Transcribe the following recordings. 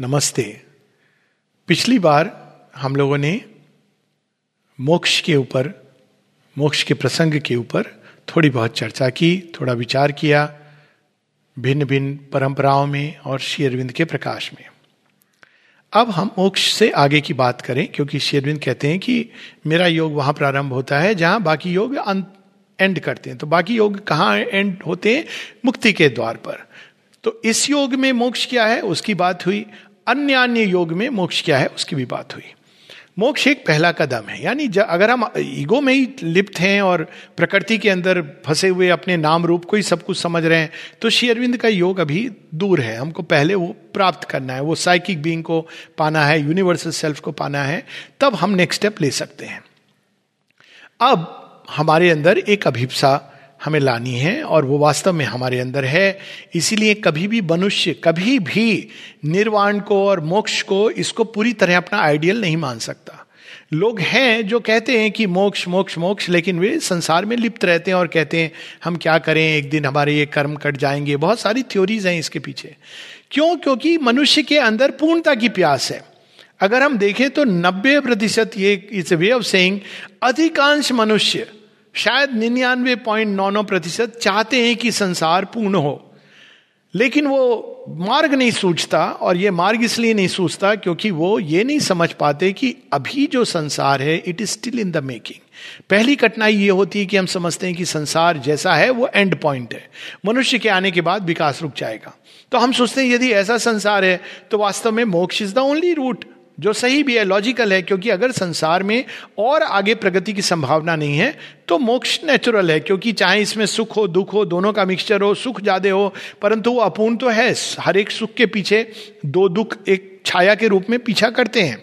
नमस्ते। पिछली बार हम लोगों ने मोक्ष के प्रसंग के ऊपर थोड़ी बहुत चर्चा की, थोड़ा विचार किया भिन्न भिन्न परंपराओं में और श्री अरविंद के प्रकाश में। अब हम मोक्ष से आगे की बात करें, क्योंकि श्री अरविंद कहते हैं कि मेरा योग वहाँ प्रारंभ होता है जहाँ बाकी योग एंड करते हैं। तो बाकी योग कहाँ एंड होते हैं? मुक्ति के द्वार पर। तो इस योग में मोक्ष क्या है उसकी बात हुई, अन्य अन्य योग में मोक्ष क्या है उसकी भी बात हुई। मोक्ष एक पहला कदम है, यानी अगर हम ईगो में ही लिप्त हैं और प्रकृति के अंदर फंसे हुए अपने नाम रूप को ही सब कुछ समझ रहे हैं तो श्री अरविंद का योग अभी दूर है। हमको पहले वो प्राप्त करना है, वो साइकिक बीइंग को पाना है, यूनिवर्सल सेल्फ को पाना है, तब हम नेक्स्ट स्टेप ले सकते हैं। अब हमारे अंदर एक अभिप्सा हमें लानी है और वो वास्तव में हमारे अंदर है। इसीलिए कभी भी मनुष्य कभी भी निर्वाण को और मोक्ष को इसको पूरी तरह अपना आइडियल नहीं मान सकता। लोग हैं जो कहते हैं कि मोक्ष मोक्ष मोक्ष, लेकिन वे संसार में लिप्त रहते हैं और कहते हैं हम क्या करें, एक दिन हमारे ये कर्म कट जाएंगे। बहुत सारी थ्योरीज हैं इसके पीछे। क्यों? क्योंकि मनुष्य के अंदर पूर्णता की प्यास है। अगर हम देखें तो 90% ये इट्स वे ऑफ सेइंग अधिकांश मनुष्य, शायद 99.99% चाहते हैं कि संसार पूर्ण हो, लेकिन वो मार्ग नहीं सूझता। और ये मार्ग इसलिए नहीं सूझता क्योंकि वो ये नहीं समझ पाते कि अभी जो संसार है it is still in the making. पहली कठिनाई ये होती है कि हम समझते हैं कि संसार जैसा है वो एंड पॉइंट है, मनुष्य के आने के बाद विकास रुक जाएगा। तो हम सोचते हैं यदि ऐसा संसार है तो वास्तव में मोक्ष इज द ओनली रूट, जो सही भी है, लॉजिकल है, क्योंकि अगर संसार में और आगे प्रगति की संभावना नहीं है तो मोक्ष नेचुरल है। क्योंकि चाहे इसमें सुख हो दुख हो, दोनों का मिक्सचर हो, सुख ज्यादा हो, परंतु वो अपूर्ण तो है। हर एक सुख के पीछे दो दुख एक छाया के रूप में पीछा करते हैं।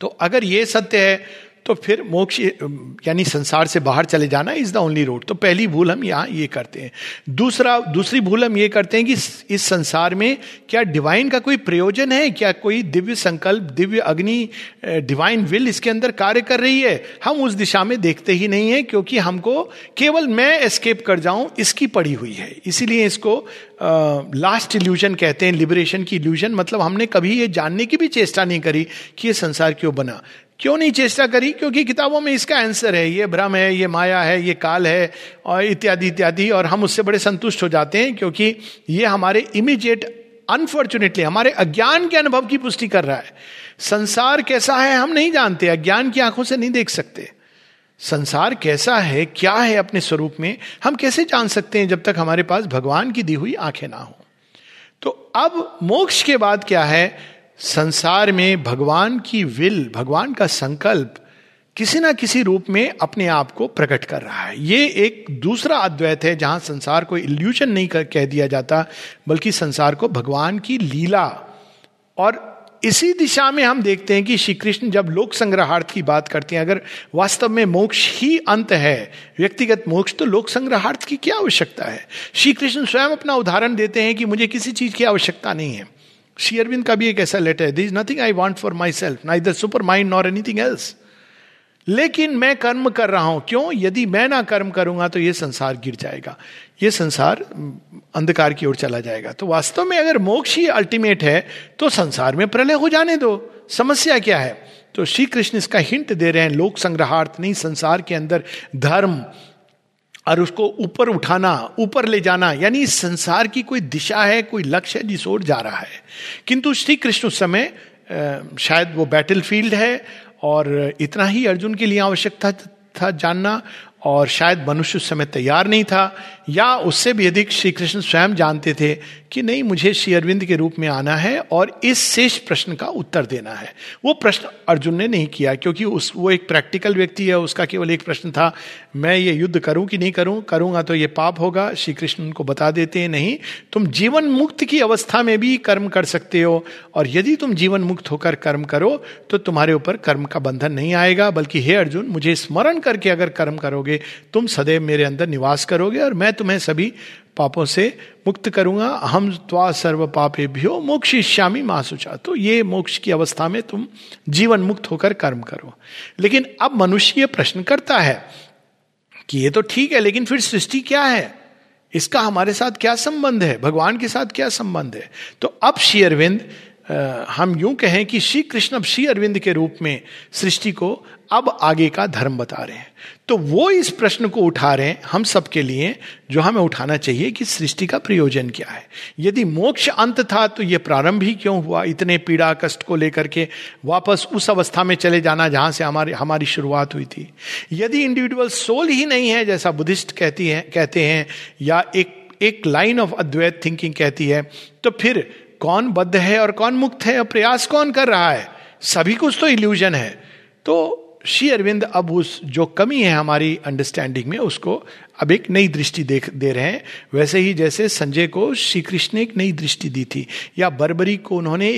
तो अगर ये सत्य है तो फिर मोक्ष यानी संसार से बाहर चले जाना इज द ओनली रोड। तो पहली भूल हम यहाँ ये करते हैं। दूसरी भूल हम ये करते हैं कि इस संसार में क्या डिवाइन का कोई प्रयोजन है, क्या कोई दिव्य संकल्प, दिव्य अग्नि, डिवाइन विल इसके अंदर कार्य कर रही है। हम उस दिशा में देखते ही नहीं है क्योंकि हमको केवल मैं एस्केप कर जाऊं इसकी पड़ी हुई है। इसीलिए इसको लास्ट इल्यूजन कहते हैं, लिबरेशन की इल्यूजन। मतलब हमने कभी ये जानने की भी चेष्टा नहीं करी कि ये संसार क्यों बना। क्यों नहीं चेष्टा करी? क्योंकि किताबों में इसका आंसर है, ये भ्रम है, ये माया है, ये काल है और इत्यादि इत्यादि, और हम उससे बड़े संतुष्ट हो जाते हैं क्योंकि ये हमारे इमीडिएट, अनफॉर्चुनेटली हमारे अज्ञान के अनुभव की पुष्टि कर रहा है। संसार कैसा है हम नहीं जानते, अज्ञान की आंखों से नहीं देख सकते। संसार कैसा है, क्या है अपने स्वरूप में, हम कैसे जान सकते हैं जब तक हमारे पास भगवान की दी हुई आंखें ना हो। तो अब मोक्ष के बाद क्या है? संसार में भगवान की विल, भगवान का संकल्प किसी ना किसी रूप में अपने आप को प्रकट कर रहा है। ये एक दूसरा अद्वैत है जहां संसार को इल्यूजन नहीं कह दिया जाता, बल्कि संसार को भगवान की लीला। और इसी दिशा में हम देखते हैं कि श्री कृष्ण जब लोक संग्रहार्थ की बात करते हैं, अगर वास्तव में मोक्ष ही अंत है, व्यक्तिगत मोक्ष, तो लोक संग्रहार्थ की क्या आवश्यकता है? श्री कृष्ण स्वयं अपना उदाहरण देते हैं कि मुझे किसी चीज की आवश्यकता नहीं है। श्री अरविंद का भी एक ऐसा लेटर है, this is nothing I want for myself, neither super mind nor anything else. लेकिन मैं कर्म कर रहा हूं। क्यों? यदि मैं ना कर्म करूंगा तो ये संसार गिर जाएगा, ये संसार अंधकार की ओर चला जाएगा। तो वास्तव में अगर मोक्ष ही अल्टीमेट है तो संसार में प्रलय हो जाने दो, समस्या क्या है? तो श्री कृष्ण इसका हिंट दे रहे हैं, लोक संग्रहार्थ नहीं, संसार के अंदर धर्म और उसको ऊपर उठाना, ऊपर ले जाना, यानी इस संसार की कोई दिशा है, कोई लक्ष्य है जिस ओर जा रहा है। किंतु श्री कृष्ण उस समय शायद वो बैटलफील्ड है और इतना ही अर्जुन के लिए आवश्यकता था जानना, और शायद मनुष्य उस समय तैयार नहीं था, या उससे भी अधिक श्री कृष्ण स्वयं जानते थे कि नहीं, मुझे श्री अरविंद के रूप में आना है और इस शेष प्रश्न का उत्तर देना है। वो प्रश्न अर्जुन ने नहीं किया क्योंकि वो एक प्रैक्टिकल व्यक्ति है, उसका केवल एक प्रश्न था, मैं ये युद्ध करूं कि नहीं करूं, करूंगा तो ये पाप होगा। श्री कृष्ण उनको बता देते हैं, नहीं, तुम जीवन मुक्त की अवस्था में भी कर्म कर सकते हो, और यदि तुम जीवन मुक्त होकर कर्म करो तो तुम्हारे ऊपर कर्म का बंधन नहीं आएगा, बल्कि हे अर्जुन, मुझे स्मरण करके अगर कर्म करोगे तुम सदैव मेरे अंदर निवास करोगे और मैं तुम्हें सभी पापों से मुक्त करूंगा। अहम त्वा सर्व पापेभ्यो मोक्षयिष्यामि मा शुचः। तो ये मोक्ष की अवस्था में तुम जीवन मुक्त होकर कर्म करो। लेकिन अब मनुष्य ये प्रश्न करता है कि ये तो ठीक है, लेकिन फिर सृष्टि क्या है, इसका हमारे साथ क्या संबंध है, भगवान के साथ क्या संबंध है? तो अब श्री अरविंद हम यूं कहें कि श्री कृष्ण अब श्री अरविंद के रूप में सृष्टि को अब आगे का धर्म बता रहे हैं। तो वो इस प्रश्न को उठा रहे हैं हम सबके लिए, जो हमें उठाना चाहिए कि सृष्टि का प्रयोजन क्या है। यदि मोक्ष अंत था तो ये प्रारंभ ही क्यों हुआ? इतने पीड़ा कष्ट को लेकर के वापस उस अवस्था में चले जाना जहां से हमारी शुरुआत हुई थी। यदि इंडिविजुअल सोल ही नहीं है, जैसा बुद्धिस्ट कहते हैं या एक लाइन ऑफ अद्वैत थिंकिंग कहती है, तो फिर कौन बद्ध है और कौन मुक्त है और प्रयास कौन कर रहा है? सभी कुछ तो इल्यूजन है। तो श्री अरविंद अब उस जो कमी है हमारी अंडरस्टैंडिंग में, उसको अब एक नई दृष्टि दे रहे हैं। वैसे ही जैसे संजय को श्री कृष्ण ने एक नई दृष्टि दी थी, या बर्बरी को उन्होंने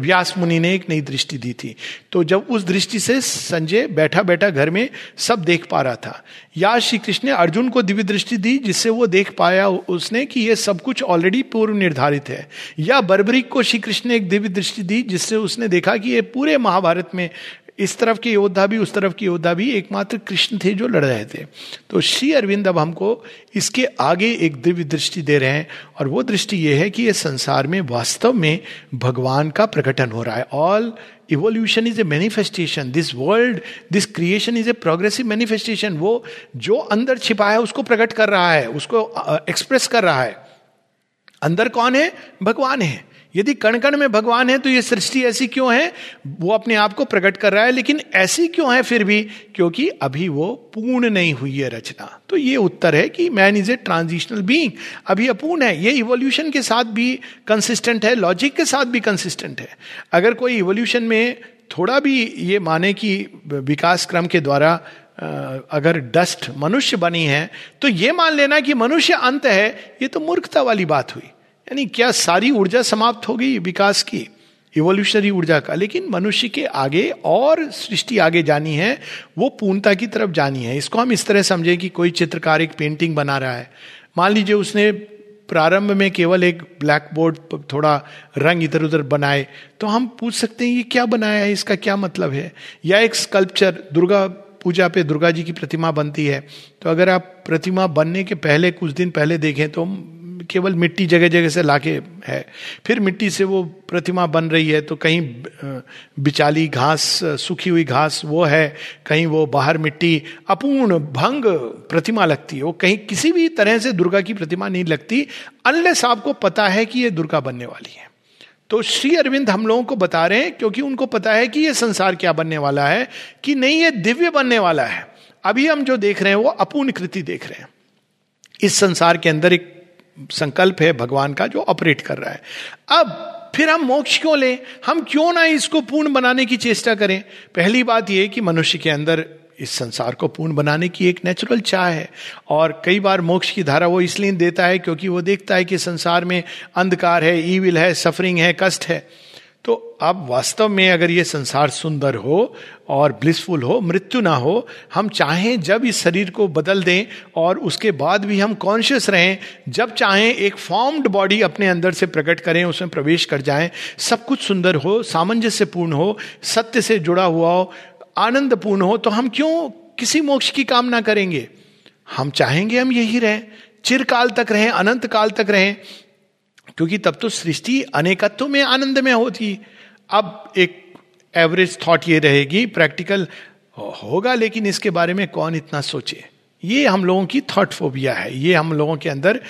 व्यास मुनि ने एक नई दृष्टि दी थी, तो जब उस दृष्टि से संजय बैठा बैठा घर में सब देख पा रहा था, या श्री कृष्ण ने अर्जुन को दिव्य दृष्टि दी जिससे वो देख पाया उसने कि ये सब कुछ ऑलरेडी पूर्व निर्धारित है, या बर्बरी को श्री कृष्ण ने एक दिव्य दृष्टि दी जिससे उसने देखा कि ये पूरे महाभारत में इस तरफ के योद्धा भी उस तरफ के योद्धा भी एकमात्र कृष्ण थे जो लड़ रहे थे। तो श्री अरविंद अब हमको इसके आगे एक दिव्य दृष्टि दे रहे हैं, और वो दृष्टि ये है कि ये संसार में वास्तव में भगवान का प्रकटन हो रहा है। All evolution is a manifestation, this world, this creation is a progressive manifestation. वो जो अंदर छिपा है उसको प्रकट कर रहा है, उसको एक्सप्रेस कर रहा है। अंदर कौन है? भगवान है। यदि कण कण में भगवान है तो ये सृष्टि ऐसी क्यों है? वो अपने आप को प्रकट कर रहा है, लेकिन ऐसी क्यों है फिर भी? क्योंकि अभी वो पूर्ण नहीं हुई है रचना। तो ये उत्तर है कि man is a transitional being, अभी अपूर्ण है। ये इवोल्यूशन के साथ भी कंसिस्टेंट है, लॉजिक के साथ भी कंसिस्टेंट है। अगर कोई इवोल्यूशन में थोड़ा भी ये माने कि विकास क्रम के द्वारा अगर डस्ट मनुष्य बनी है, तो ये मान लेना कि मनुष्य अंत है, ये तो मूर्खता वाली बात हुई। यानी क्या सारी ऊर्जा समाप्त हो गई विकास की, इवोल्यूशनरी ऊर्जा का? लेकिन मनुष्य के आगे और सृष्टि आगे जानी है, वो पूर्णता की तरफ जानी है। इसको हम इस तरह समझें कि कोई चित्रकार एक पेंटिंग बना रहा है। मान लीजिए उसने प्रारंभ में केवल एक ब्लैक बोर्ड पर थोड़ा रंग इधर उधर बनाए, तो हम पूछ सकते हैं ये क्या बनाया है, इसका क्या मतलब है? या एक स्कल्पचर, दुर्गा पूजा पे दुर्गा जी की प्रतिमा बनती है, तो अगर आप प्रतिमा बनने के पहले कुछ दिन पहले देखें तो केवल मिट्टी जगह जगह से लाके है, फिर मिट्टी से वो प्रतिमा बन रही है, तो कहीं बिचाली घास, सूखी हुई घास वो है, कहीं वो बाहर मिट्टी, अपूर्ण भंग प्रतिमा लगती है। वो कहीं किसी भी तरह से दुर्गा की प्रतिमा नहीं लगती, अनलेस आपको पता है कि ये दुर्गा बनने वाली है। तो श्री अरविंद हम लोगों को बता रहे हैं, क्योंकि उनको पता है कि ये संसार क्या बनने वाला है, कि नहीं ये दिव्य बनने वाला है। अभी हम जो देख रहे हैं वो अपूर्ण कृति देख रहे हैं। इस संसार के अंदर एक संकल्प है भगवान का जो ऑपरेट कर रहा है। अब फिर हम मोक्ष क्यों लें? हम क्यों ना इसको पूर्ण बनाने की चेष्टा करें? पहली बात यह कि मनुष्य के अंदर इस संसार को पूर्ण बनाने की एक नेचुरल चाह है, और कई बार मोक्ष की धारा वो इसलिए देता है क्योंकि वो देखता है कि संसार में अंधकार है, ईविल है, सफरिंग है, कष्ट है। तो अब वास्तव में अगर ये संसार सुंदर हो और ब्लिसफुल हो, मृत्यु ना हो, हम चाहें जब इस शरीर को बदल दें और उसके बाद भी हम कॉन्शियस रहें, जब चाहें एक फॉर्म्ड बॉडी अपने अंदर से प्रकट करें, उसमें प्रवेश कर जाएं, सब कुछ सुंदर हो, सामंजस्यपूर्ण हो, सत्य से जुड़ा हुआ हो, आनंदपूर्ण हो, तो हम क्यों किसी मोक्ष की कामना करेंगे? हम चाहेंगे हम यही रहें, चिरकाल तक रहें, अनंत काल तक रहें, क्योंकि तब तो सृष्टि अनेकत्व में आनंद में होती। अब एक एवरेज थॉट ये रहेगी, प्रैक्टिकल होगा लेकिन इसके बारे में कौन इतना सोचे। ये हम लोगों की थॉट फोबिया है, ये हम लोगों के अंदर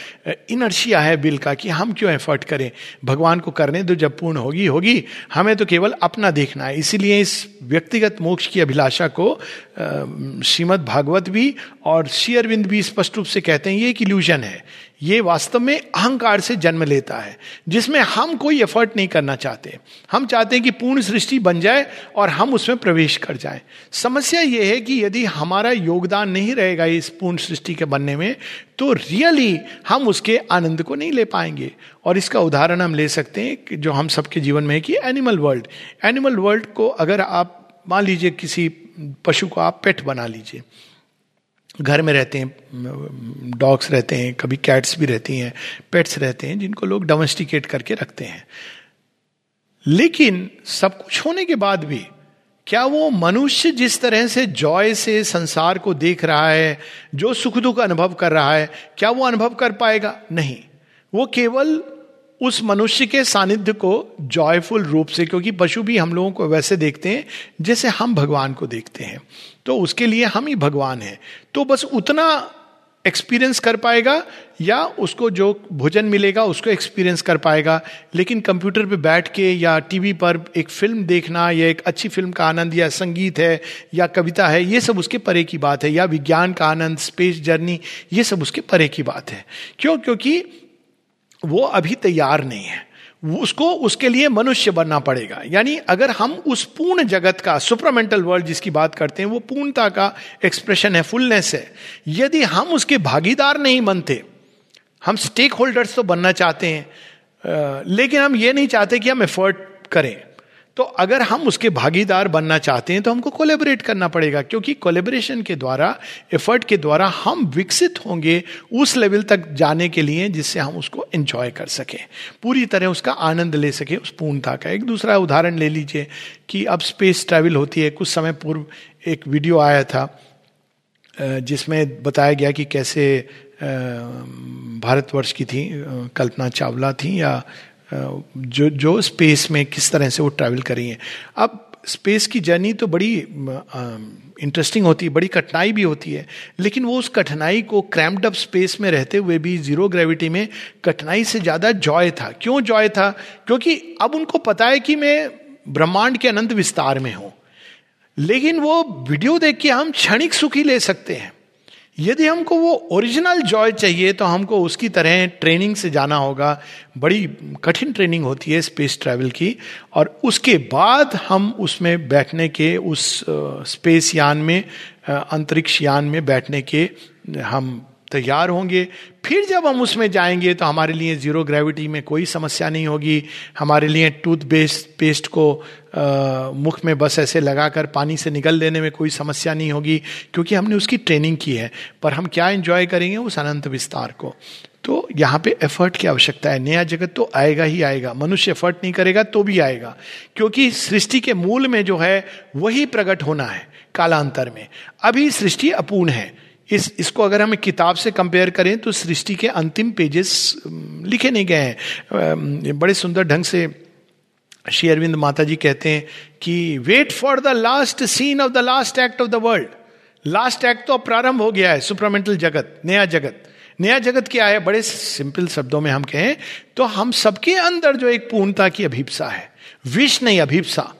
इनर्शिया है बिल का, कि हम क्यों एफर्ट करें, भगवान को करने दो, जब पूर्ण होगी होगी, हमें तो केवल अपना देखना है। इसीलिए इस व्यक्तिगत मोक्ष की अभिलाषा को श्रीमद् भागवत भी और श्री अरविंद भी स्पष्ट रूप से कहते हैं ये एक इल्यूजन है। ये वास्तव में अहंकार से जन्म लेता है, जिसमें हम कोई एफर्ट नहीं करना चाहते। हम चाहते हैं कि पूर्ण सृष्टि बन जाए और हम उसमें प्रवेश कर जाएं। समस्या ये है कि यदि हमारा योगदान नहीं रहेगा इस पूर्ण सृष्टि के बनने में, तो रियली हम उसके आनंद को नहीं ले पाएंगे। और इसका उदाहरण हम ले सकते हैं कि जो हम सबके जीवन में है कि एनिमल वर्ल्ड को अगर आप मान लीजिए किसी पशु को आप पेट बना लीजिए, घर में रहते हैं, डॉग्स रहते हैं, कभी कैट्स भी रहती हैं, पेट्स रहते हैं जिनको लोग डोमेस्टिकेट करके रखते हैं। लेकिन सब कुछ होने के बाद भी क्या वो मनुष्य जिस तरह से जॉय से संसार को देख रहा है, जो सुख दुख अनुभव कर रहा है, क्या वो अनुभव कर पाएगा? नहीं। वो केवल उस मनुष्य के सानिध्य को जॉयफुल रूप से, क्योंकि पशु भी हम लोगों को वैसे देखते हैं जैसे हम भगवान को देखते हैं, तो उसके लिए हम ही भगवान हैं। तो बस उतना एक्सपीरियंस कर पाएगा या उसको जो भोजन मिलेगा उसको एक्सपीरियंस कर पाएगा, लेकिन कंप्यूटर पे बैठ के या टीवी पर एक फिल्म देखना या एक अच्छी फिल्म का आनंद या संगीत है या कविता है, ये सब उसके परे की बात है, या विज्ञान का आनंद, स्पेस जर्नी, ये सब उसके परे की बात है। क्यों? क्योंकि वो अभी तैयार नहीं है, उसको उसके लिए मनुष्य बनना पड़ेगा। यानी अगर हम उस पूर्ण जगत का, सुपरामेंटल वर्ल्ड जिसकी बात करते हैं, वो पूर्णता का एक्सप्रेशन है, फुलनेस है, यदि हम उसके भागीदार नहीं बनते, हम स्टेक होल्डर्स तो बनना चाहते हैं लेकिन हम ये नहीं चाहते कि हम एफर्ट करें, तो अगर हम उसके भागीदार बनना चाहते हैं तो हमको कोलैबोरेट करना पड़ेगा, क्योंकि कोलैबोरेशन के द्वारा, एफर्ट के द्वारा हम विकसित होंगे उस लेवल तक जाने के लिए जिससे हम उसको एंजॉय कर सकें, पूरी तरह उसका आनंद ले सकें, उस पूर्णता का। एक दूसरा उदाहरण ले लीजिए कि अब स्पेस ट्रैवल होती है। कुछ समय पूर्व एक वीडियो आया था जिसमें बताया गया कि कैसे भारतवर्ष की थी, कल्पना चावला थी, या जो स्पेस में किस तरह से वो ट्रैवल कर रही हैं। अब स्पेस की जर्नी तो बड़ी इंटरेस्टिंग होती है, बड़ी कठिनाई भी होती है, लेकिन वो उस कठिनाई को क्रैम्प्ड अप स्पेस में रहते हुए भी जीरो ग्रेविटी में कठिनाई से ज़्यादा जॉय था। क्यों जॉय था? क्योंकि अब उनको पता है कि मैं ब्रह्मांड के अनंत विस्तार में हूँ, लेकिन वो वीडियो देख के हम क्षणिक सुखी ले सकते हैं। यदि हमको वो ओरिजिनल जॉय चाहिए तो हमको उसकी तरह ट्रेनिंग से जाना होगा, बड़ी कठिन ट्रेनिंग होती है स्पेस ट्रैवल की, और उसके बाद हम उसमें बैठने के, उस स्पेस यान में, अंतरिक्ष यान में बैठने के हम तैयार होंगे। फिर जब हम उसमें जाएंगे तो हमारे लिए जीरो ग्रेविटी में कोई समस्या नहीं होगी, हमारे लिए टूथपेस्ट को मुख में बस ऐसे लगाकर पानी से निगल लेने में कोई समस्या नहीं होगी, क्योंकि हमने उसकी ट्रेनिंग की है। पर हम क्या एंजॉय करेंगे? उस अनंत विस्तार को। तो यहाँ पे एफर्ट की आवश्यकता है। नया जगत तो आएगा ही आएगा, मनुष्य एफर्ट नहीं करेगा तो भी आएगा, क्योंकि सृष्टि के मूल में जो है वही प्रकट होना है कालांतर में। अभी सृष्टि अपूर्ण है, इसको अगर हम किताब से कंपेयर करें तो सृष्टि के अंतिम पेजेस लिखे नहीं गए हैं। बड़े सुंदर ढंग से श्री अरविंद माता जी कहते हैं कि wait for the last scene of the last act of the world. Last act तो अब प्रारंभ हो गया है, सुपरामेंटल जगत, नया जगत। नया जगत क्या है? बड़े सिंपल शब्दों में हम कहें तो हम सबके अंदर जो एक पूर्णता की अभिप्सा है, विश नहीं अभिप्सा,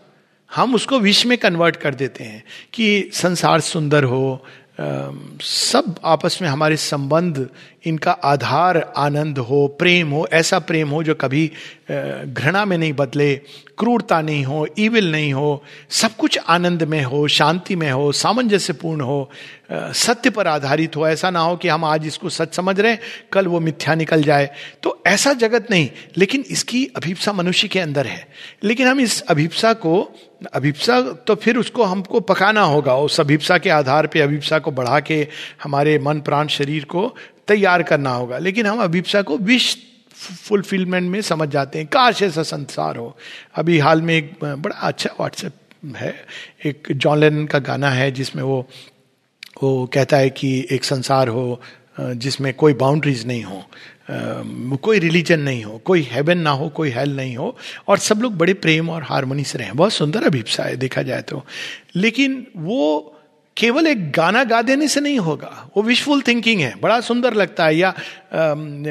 हम उसको विश में कन्वर्ट कर देते हैं कि संसार सुंदर हो, सब आपस में हमारे संबंध, इनका आधार आनंद हो, प्रेम हो, ऐसा प्रेम हो जो कभी घृणा में नहीं बदले, क्रूरता नहीं हो, ईविल नहीं हो, सब कुछ आनंद में हो, शांति में हो, सामंजस्यपूर्ण हो, सत्य पर आधारित हो। ऐसा ना हो कि हम आज इसको सच समझ रहे हैं, कल वो मिथ्या निकल जाए, तो ऐसा जगत नहीं। लेकिन इसकी अभिप्सा मनुष्य के अंदर है, लेकिन हम इस अभिप्सा को, अभिप्सा तो फिर उसको हमको पकाना होगा, उस अभिप्सा के आधार पे अभिप्सा को बढ़ा के हमारे मन, प्राण, शरीर को तैयार करना होगा। लेकिन हम अभिप्सा को विश फुलफिलमेंट में समझ जाते हैं, काश ऐसा संसार हो। अभी हाल में एक बड़ा अच्छा व्हाट्सएप है, एक जॉन लेन का गाना है जिसमें वो कहता है कि एक संसार हो जिसमें कोई बाउंड्रीज नहीं हो, कोई रिलीजन नहीं हो, कोई हेवन ना हो, कोई हेल नहीं हो, और सब लोग बड़े प्रेम और हार्मनी से रहें। बहुत सुंदर अभिप्सा है देखा जाए तो, लेकिन वो केवल एक गाना गा देने से नहीं होगा, वो विशफुल थिंकिंग है, बड़ा सुंदर लगता है। या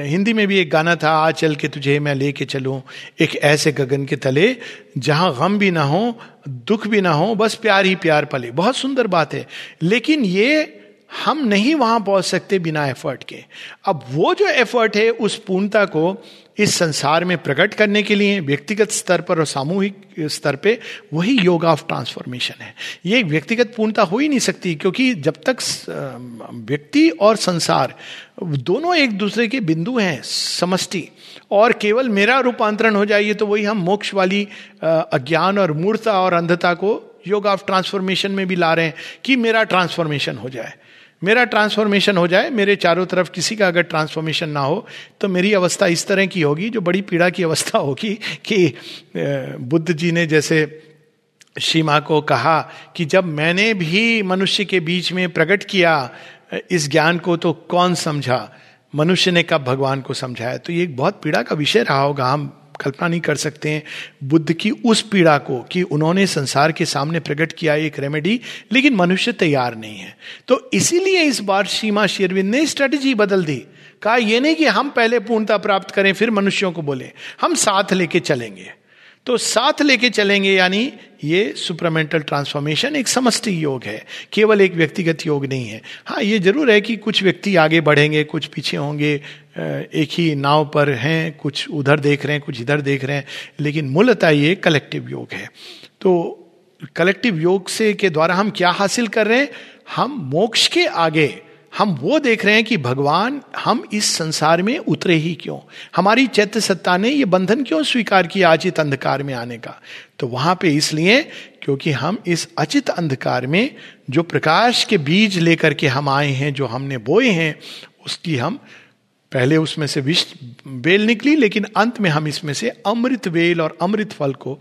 हिंदी में भी एक गाना था, आ चल के तुझे मैं लेके चलूं एक ऐसे गगन के तले जहां गम भी ना हो, दुख भी ना हो, बस प्यार ही प्यार पले। बहुत सुंदर बात है, लेकिन ये हम नहीं वहां पहुंच सकते बिना एफर्ट के। अब वो जो एफर्ट है उस पूर्णता को इस संसार में प्रकट करने के लिए, व्यक्तिगत स्तर पर और सामूहिक स्तर पे, वही योगा ऑफ ट्रांसफॉर्मेशन है। ये व्यक्तिगत पूर्णता हो ही नहीं सकती, क्योंकि जब तक व्यक्ति और संसार दोनों एक दूसरे के बिंदु हैं, समष्टि, और केवल मेरा रूपांतरण हो जाइए, तो वही हम मोक्ष वाली अज्ञान और मूर्ता और अंधता को योगा ऑफ ट्रांसफॉर्मेशन में भी ला रहे हैं कि मेरा ट्रांसफॉर्मेशन हो जाए, मेरा ट्रांसफॉर्मेशन हो जाए। मेरे चारों तरफ किसी का अगर ट्रांसफॉर्मेशन ना हो तो मेरी अवस्था इस तरह की होगी, जो बड़ी पीड़ा की अवस्था होगी, कि बुद्ध जी ने जैसे सीमा को कहा कि जब मैंने भी मनुष्य के बीच में प्रकट किया इस ज्ञान को तो कौन समझा, मनुष्य ने कब भगवान को समझाया। तो ये एक बहुत पीड़ा का विषय रहा होगा, हम कल्पना नहीं कर सकते हैं बुद्ध की उस पीड़ा को कि उन्होंने संसार के सामने प्रकट किया एक रेमेडी, लेकिन मनुष्य तैयार नहीं है। तो इसीलिए इस बार श्री अरविंद ने स्ट्रेटजी बदल दी, कहा यह नहीं कि हम पहले पूर्णता प्राप्त करें फिर मनुष्यों को बोले, हम साथ लेके चलेंगे। तो साथ लेके चलेंगे यानी ये सुपरामेंटल ट्रांसफॉर्मेशन एक समष्टि योग है, केवल एक व्यक्तिगत योग नहीं है। हाँ, ये जरूर है कि कुछ व्यक्ति आगे बढ़ेंगे, कुछ पीछे होंगे, एक ही नाव पर हैं, कुछ उधर देख रहे हैं, कुछ इधर देख रहे हैं, लेकिन मूलतः ये कलेक्टिव योग है। तो कलेक्टिव योग से के द्वारा हम क्या हासिल कर रहे हैं, हम मोक्ष के आगे हम वो देख रहे हैं कि भगवान हम इस संसार में उतरे ही क्यों, हमारी चैत्य सत्ता ने ये बंधन क्यों स्वीकार किया अचित अंधकार में आने का। तो वहां पे इसलिए क्योंकि हम इस अचित अंधकार में जो प्रकाश के बीज लेकर के हम आए हैं, जो हमने बोए हैं, उसकी हम पहले उसमें से विष बेल निकली, लेकिन अंत में हम इसमें से अमृत बेल और अमृत फल को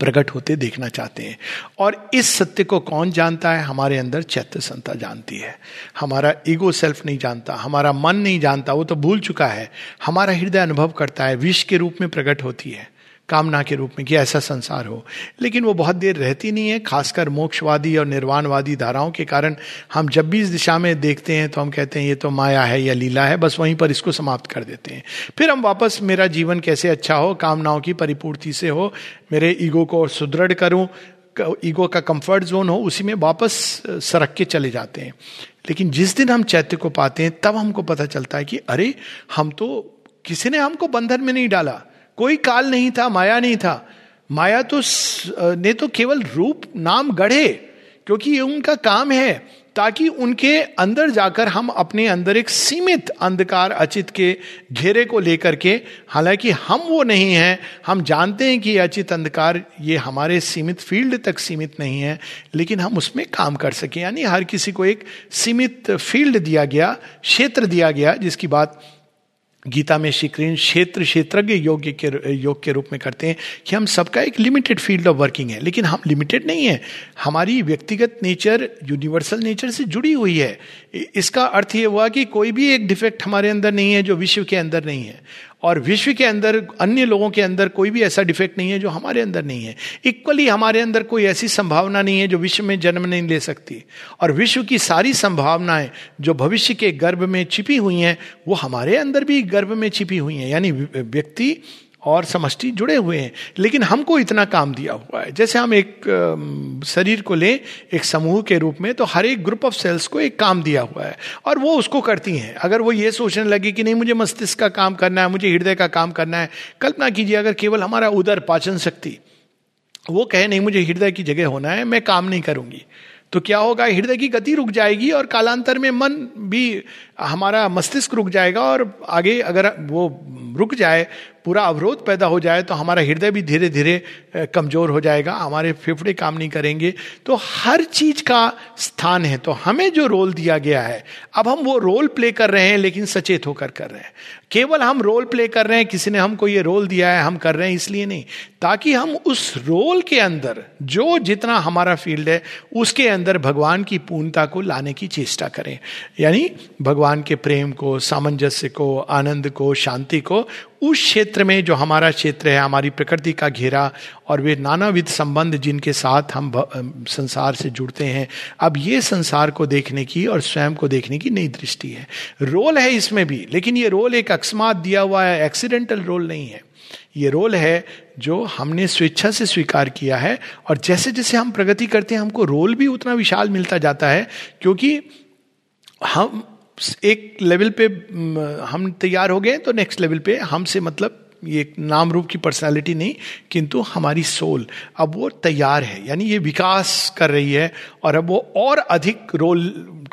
प्रकट होते देखना चाहते हैं। और इस सत्य को कौन जानता है, हमारे अंदर चैत्य संता जानती है। हमारा ईगो सेल्फ नहीं जानता, हमारा मन नहीं जानता, वो तो भूल चुका है। हमारा हृदय अनुभव करता है, विष के रूप में प्रकट होती है, कामना के रूप में कि ऐसा संसार हो, लेकिन वो बहुत देर रहती नहीं है। खासकर मोक्षवादी और निर्वाणवादी धाराओं के कारण हम जब भी इस दिशा में देखते हैं तो हम कहते हैं ये तो माया है या लीला है, बस वहीं पर इसको समाप्त कर देते हैं। फिर हम वापस मेरा जीवन कैसे अच्छा हो, कामनाओं की परिपूर्ति से हो, मेरे ईगो को सुदृढ़ करूं, ईगो का कंफर्ट जोन हो, उसी में वापस सरक के चले जाते हैं। लेकिन जिस दिन हम चैत्य को पाते हैं तब हमको पता चलता है कि अरे हम तो, किसी ने हमको बंधन में नहीं डाला, कोई काल नहीं था, माया नहीं था। माया तो ने तो केवल रूप नाम गढ़े, क्योंकि ये उनका काम है, ताकि उनके अंदर जाकर हम अपने अंदर एक सीमित अंधकार अचित के घेरे को लेकर के, हालांकि हम वो नहीं हैं, हम जानते हैं कि अचित अंधकार ये हमारे सीमित फील्ड तक सीमित नहीं है, लेकिन हम उसमें काम कर सकें। यानी हर किसी को एक सीमित फील्ड दिया गया, क्षेत्र दिया गया, जिसकी बात गीता में श्री कृष्ण क्षेत्र क्षेत्रज्ञ योग के रूप में करते हैं कि हम सबका एक लिमिटेड फील्ड ऑफ वर्किंग है, लेकिन हम लिमिटेड नहीं है। हमारी व्यक्तिगत नेचर यूनिवर्सल नेचर से जुड़ी हुई है। इसका अर्थ ये हुआ कि कोई भी एक डिफेक्ट हमारे अंदर नहीं है जो विश्व के अंदर नहीं है, और विश्व के अंदर अन्य लोगों के अंदर कोई भी ऐसा डिफेक्ट नहीं है जो हमारे अंदर नहीं है। इक्वली हमारे अंदर कोई ऐसी संभावना नहीं है जो विश्व में जन्म नहीं ले सकती, और विश्व की सारी संभावनाएं जो भविष्य के गर्भ में छिपी हुई हैं वो हमारे अंदर भी गर्भ में छिपी हुई हैं। यानी व्यक्ति और समष्टि जुड़े हुए हैं, लेकिन हमको इतना काम दिया हुआ है। जैसे हम एक शरीर को लें एक समूह के रूप में, तो हर एक ग्रुप ऑफ सेल्स को एक काम दिया हुआ है और वो उसको करती हैं। अगर वो ये सोचने लगे कि नहीं मुझे मस्तिष्क का काम करना है, मुझे हृदय का काम करना है, कल्पना कीजिए अगर केवल हमारा उदर पाचन शक्ति वो कहे नहीं मुझे हृदय की जगह होना है, मैं काम नहीं करूँगी, तो क्या होगा, हृदय की गति रुक जाएगी और कालांतर में मन भी, हमारा मस्तिष्क रुक जाएगा। और आगे अगर वो रुक जाए, पूरा अवरोध पैदा हो जाए, तो हमारा हृदय भी धीरे धीरे कमजोर हो जाएगा, हमारे फेफड़े काम नहीं करेंगे। तो हर चीज का स्थान है। तो हमें जो रोल दिया गया है अब हम वो रोल प्ले कर रहे हैं, लेकिन सचेत होकर कर रहे हैं। केवल हम रोल प्ले कर रहे हैं, किसी ने हमको ये रोल दिया है हम कर रहे हैं, इसलिए नहीं, ताकि हम उस रोल के अंदर जो जितना हमारा फील्ड है उसके अंदर भगवान की पूर्णता को लाने की चेष्टा करें। यानी भगवान के प्रेम को, सामंजस्य को, आनंद को, शांति को, उस क्षेत्र में जो हमारा क्षेत्र है, हमारी प्रकृति का घेरा और वे नानाविध संबंध जिनके साथ हम संसार से जुड़ते हैं, अब ये संसार को देखने की और स्वयं को देखने की नई दृष्टि है। रोल है इसमें भी, लेकिन ये रोल एक अकस्मात दिया हुआ है, एक्सीडेंटल रोल नहीं है। ये रोल है जो हमने स्वेच्छा से स्वीकार किया है, और जैसे जैसे हम प्रगति करते हैं हमको रोल भी उतना विशाल मिलता जाता है, क्योंकि हम एक लेवल पे हम तैयार हो गए तो नेक्स्ट लेवल पे हमसे, मतलब ये नाम रूप की पर्सनालिटी नहीं, किंतु हमारी सोल अब वो तैयार है, यानी ये विकास कर रही है और अब वो और अधिक रोल,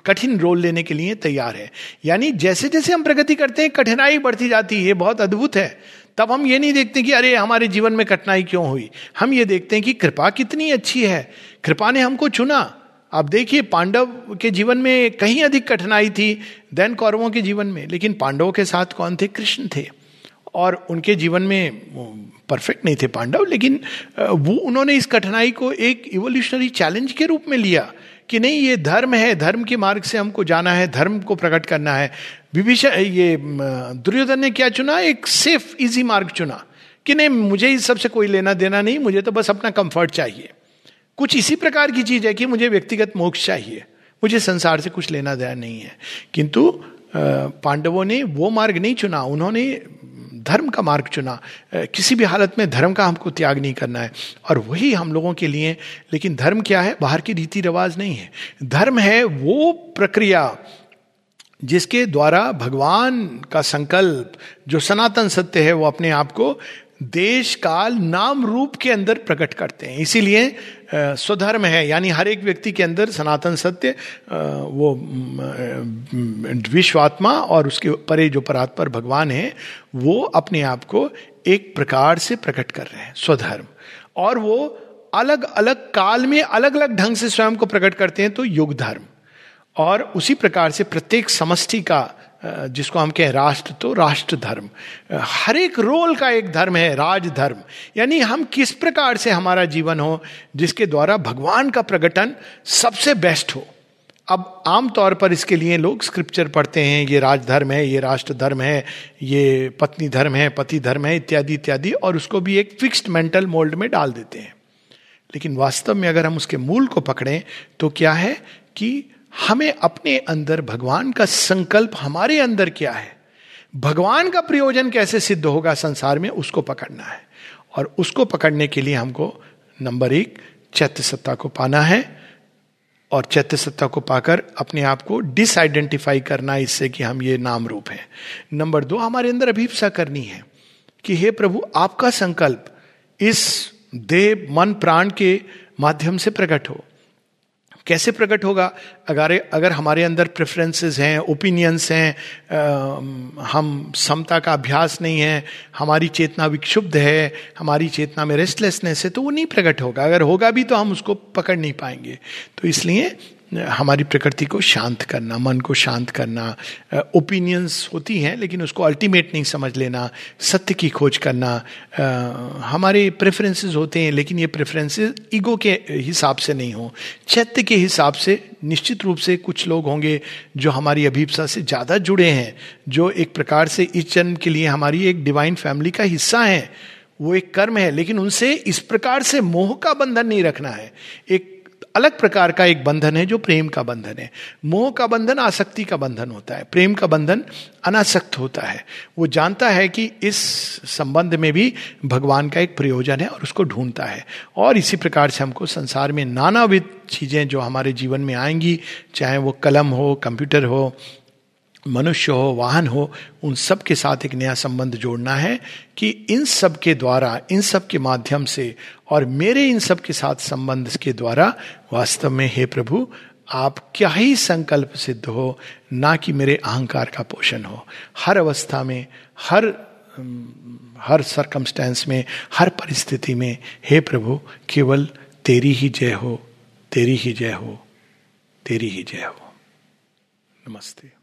कठिन रोल लेने के लिए तैयार है। यानी जैसे जैसे हम प्रगति करते हैं कठिनाई बढ़ती जाती है, ये बहुत अद्भुत है। तब हम ये नहीं देखते कि अरे हमारे जीवन में कठिनाई क्यों हुई, हम ये देखते हैं कि कृपा कितनी अच्छी है, कृपा ने हमको चुना। आप देखिए पांडव के जीवन में कहीं अधिक कठिनाई थी देन कौरवों के जीवन में, लेकिन पांडवों के साथ कौन थे, कृष्ण थे, और उनके जीवन में परफेक्ट नहीं थे पांडव, लेकिन वो उन्होंने इस कठिनाई को एक इवोल्यूशनरी चैलेंज के रूप में लिया कि नहीं ये धर्म है, धर्म के मार्ग से हमको जाना है, धर्म को प्रकट करना है। विभीषण ये दुर्योधन ने क्या चुना? एक सेफ इजी मार्ग चुना कि नहीं, मुझे इस सब से कोई लेना देना नहीं, मुझे तो बस अपना कंफर्ट चाहिए। कुछ इसी प्रकार की चीज है कि मुझे व्यक्तिगत मोक्ष चाहिए, मुझे संसार से कुछ लेना देना नहीं है। किंतु पांडवों ने वो मार्ग नहीं चुना, उन्होंने धर्म का मार्ग चुना। किसी भी हालत में धर्म का हमको त्याग नहीं करना है, और वही हम लोगों के लिए। लेकिन धर्म क्या है? बाहर की रीति रिवाज नहीं है, धर्म है वो प्रक्रिया जिसके द्वारा भगवान का संकल्प जो सनातन सत्य है वो अपने आप को देश काल नाम रूप के अंदर प्रकट करते हैं। इसीलिए स्वधर्म है, यानी हर एक व्यक्ति के अंदर सनातन सत्य वो विश्वात्मा और उसके परे जो परात्पर भगवान है वो अपने आप को एक प्रकार से प्रकट कर रहे हैं, स्वधर्म। और वो अलग अलग काल में अलग अलग ढंग से स्वयं को प्रकट करते हैं, तो युग धर्म। और उसी प्रकार से प्रत्येक समष्टि का जिसको हम कहें राष्ट्र, तो राष्ट्र धर्म। हर एक रोल का एक धर्म है, राजधर्म। यानी हम किस प्रकार से हमारा जीवन हो जिसके द्वारा भगवान का प्रकटन सबसे बेस्ट हो। अब आमतौर पर इसके लिए लोग स्क्रिप्चर पढ़ते हैं, ये राजधर्म है, ये राष्ट्र धर्म है, ये पत्नी धर्म है, पति धर्म है, इत्यादि इत्यादि, और उसको भी एक फिक्स्ड मेंटल मोल्ड में डाल देते हैं। लेकिन वास्तव में अगर हम उसके मूल को पकड़ें तो क्या है कि हमें अपने अंदर भगवान का संकल्प हमारे अंदर क्या है, भगवान का प्रयोजन कैसे सिद्ध होगा संसार में, उसको पकड़ना है। और उसको पकड़ने के लिए हमको नंबर 1 चैत्य सत्ता को पाना है, और चैत्य सत्ता को पाकर अपने आप को डिसआइडेंटिफाई करना इससे कि हम ये नाम रूप हैं। नंबर 2 हमारे अंदर अभिप्सा करनी है कि हे प्रभु, आपका संकल्प इस देह मन प्राण के माध्यम से प्रकट हो। कैसे प्रकट होगा? अगर हमारे अंदर प्रेफरेंसेस हैं, ओपिनियंस हैं, हम समता का अभ्यास नहीं है, हमारी चेतना विक्षुब्ध है, हमारी चेतना में रेस्टलेसनेस है, तो वो नहीं प्रकट होगा। अगर होगा भी तो हम उसको पकड़ नहीं पाएंगे। तो इसलिए हमारी प्रकृति को शांत करना, मन को शांत करना, ओपिनियंस होती हैं लेकिन उसको अल्टीमेट नहीं समझ लेना, सत्य की खोज करना। हमारे प्रेफरेंसेस होते हैं लेकिन ये प्रेफरेंसेस ईगो के हिसाब से नहीं हो, चैत्य के हिसाब से। निश्चित रूप से कुछ लोग होंगे जो हमारी अभिप्सा से ज़्यादा जुड़े हैं, जो एक प्रकार से इस जन्म के लिए हमारी एक डिवाइन फैमिली का हिस्सा हैं, वो एक कर्म है, लेकिन उनसे इस प्रकार से मोह का बंधन नहीं रखना है। एक अलग प्रकार का एक बंधन है जो प्रेम का बंधन है। मोह का बंधन आसक्ति का बंधन होता है, प्रेम का बंधन अनासक्त होता है। वो जानता है कि इस संबंध में भी भगवान का एक प्रयोजन है और उसको ढूंढता है। और इसी प्रकार से हमको संसार में नानाविध चीजें जो हमारे जीवन में आएंगी, चाहे वो कलम हो, कंप्यूटर हो, मनुष्य हो, वाहन हो, उन सब के साथ एक नया संबंध जोड़ना है कि इन सब के द्वारा, इन सब के माध्यम से और मेरे इन सब के साथ संबंध के द्वारा वास्तव में हे प्रभु, आप क्या ही संकल्प सिद्ध हो, ना कि मेरे अहंकार का पोषण हो। हर अवस्था में, हर सर्कमस्टेंस में, हर परिस्थिति में हे प्रभु केवल तेरी ही जय हो, तेरी ही जय हो, तेरी ही जय हो। नमस्ते।